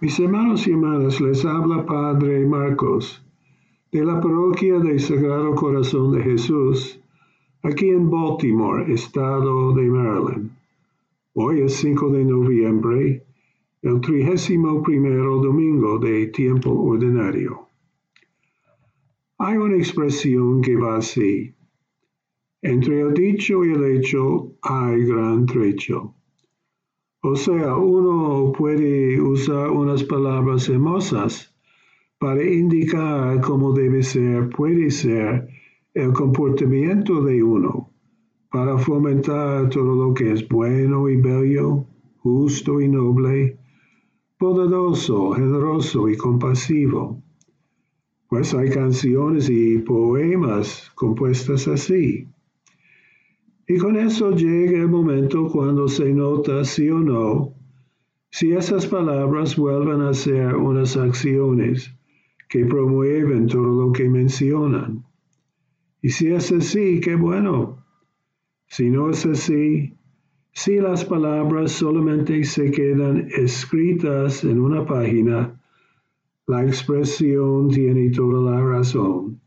Mis hermanos y hermanas, les habla Padre Marcos, de la parroquia del Sagrado Corazón de Jesús, aquí en Baltimore, estado de Maryland. Hoy es 5 de noviembre, el 31º domingo de Tiempo Ordinario. Hay una expresión que va así: entre el dicho y el hecho hay gran trecho. O sea, uno puede usar unas palabras hermosas para indicar cómo debe ser, puede ser, el comportamiento de uno, para fomentar todo lo que es bueno y bello, justo y noble, bondadoso, generoso y compasivo. Pues hay canciones y poemas compuestas así. Y con eso llega el momento cuando se nota, sí o no, si esas palabras vuelven a ser unas acciones que promueven todo lo que mencionan. Y si es así, qué bueno. Si no es así, si las palabras solamente se quedan escritas en una página, la expresión tiene toda la razón.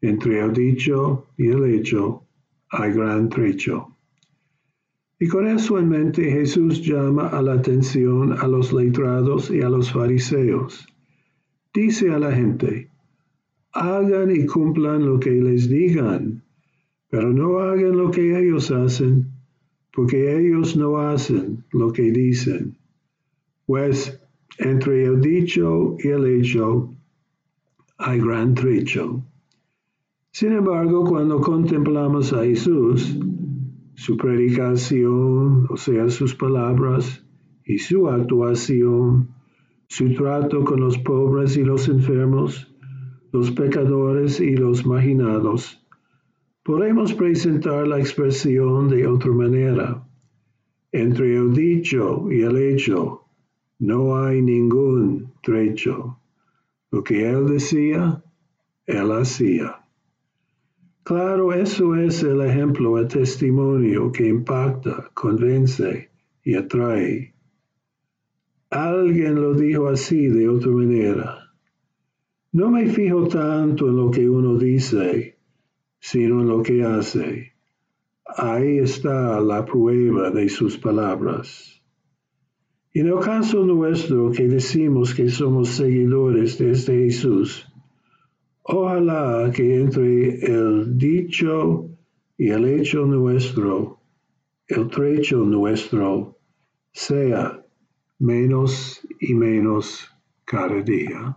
Entre el dicho y el hecho hay gran trecho. Y con eso en mente, Jesús llama a la atención a los letrados y a los fariseos. Dice a la gente: hagan y cumplan lo que les digan, pero no hagan lo que ellos hacen, porque ellos no hacen lo que dicen. Pues, entre el dicho y el hecho hay gran trecho. Sin embargo, cuando contemplamos a Jesús, su predicación, o sea, sus palabras, y su actuación, su trato con los pobres y los enfermos, los pecadores y los marginados, podemos presentar la expresión de otra manera. Entre el dicho y el hecho no hay ningún trecho. Lo que él decía, él hacía. Claro, eso es el ejemplo, el testimonio que impacta, convence y atrae. Alguien lo dijo así de otra manera: no me fijo tanto en lo que uno dice, sino en lo que hace. Ahí está la prueba de sus palabras. En el caso nuestro, que decimos que somos seguidores de este Jesús, ojalá que entre el dicho y el hecho nuestro, el trecho nuestro, sea menos y menos cada día.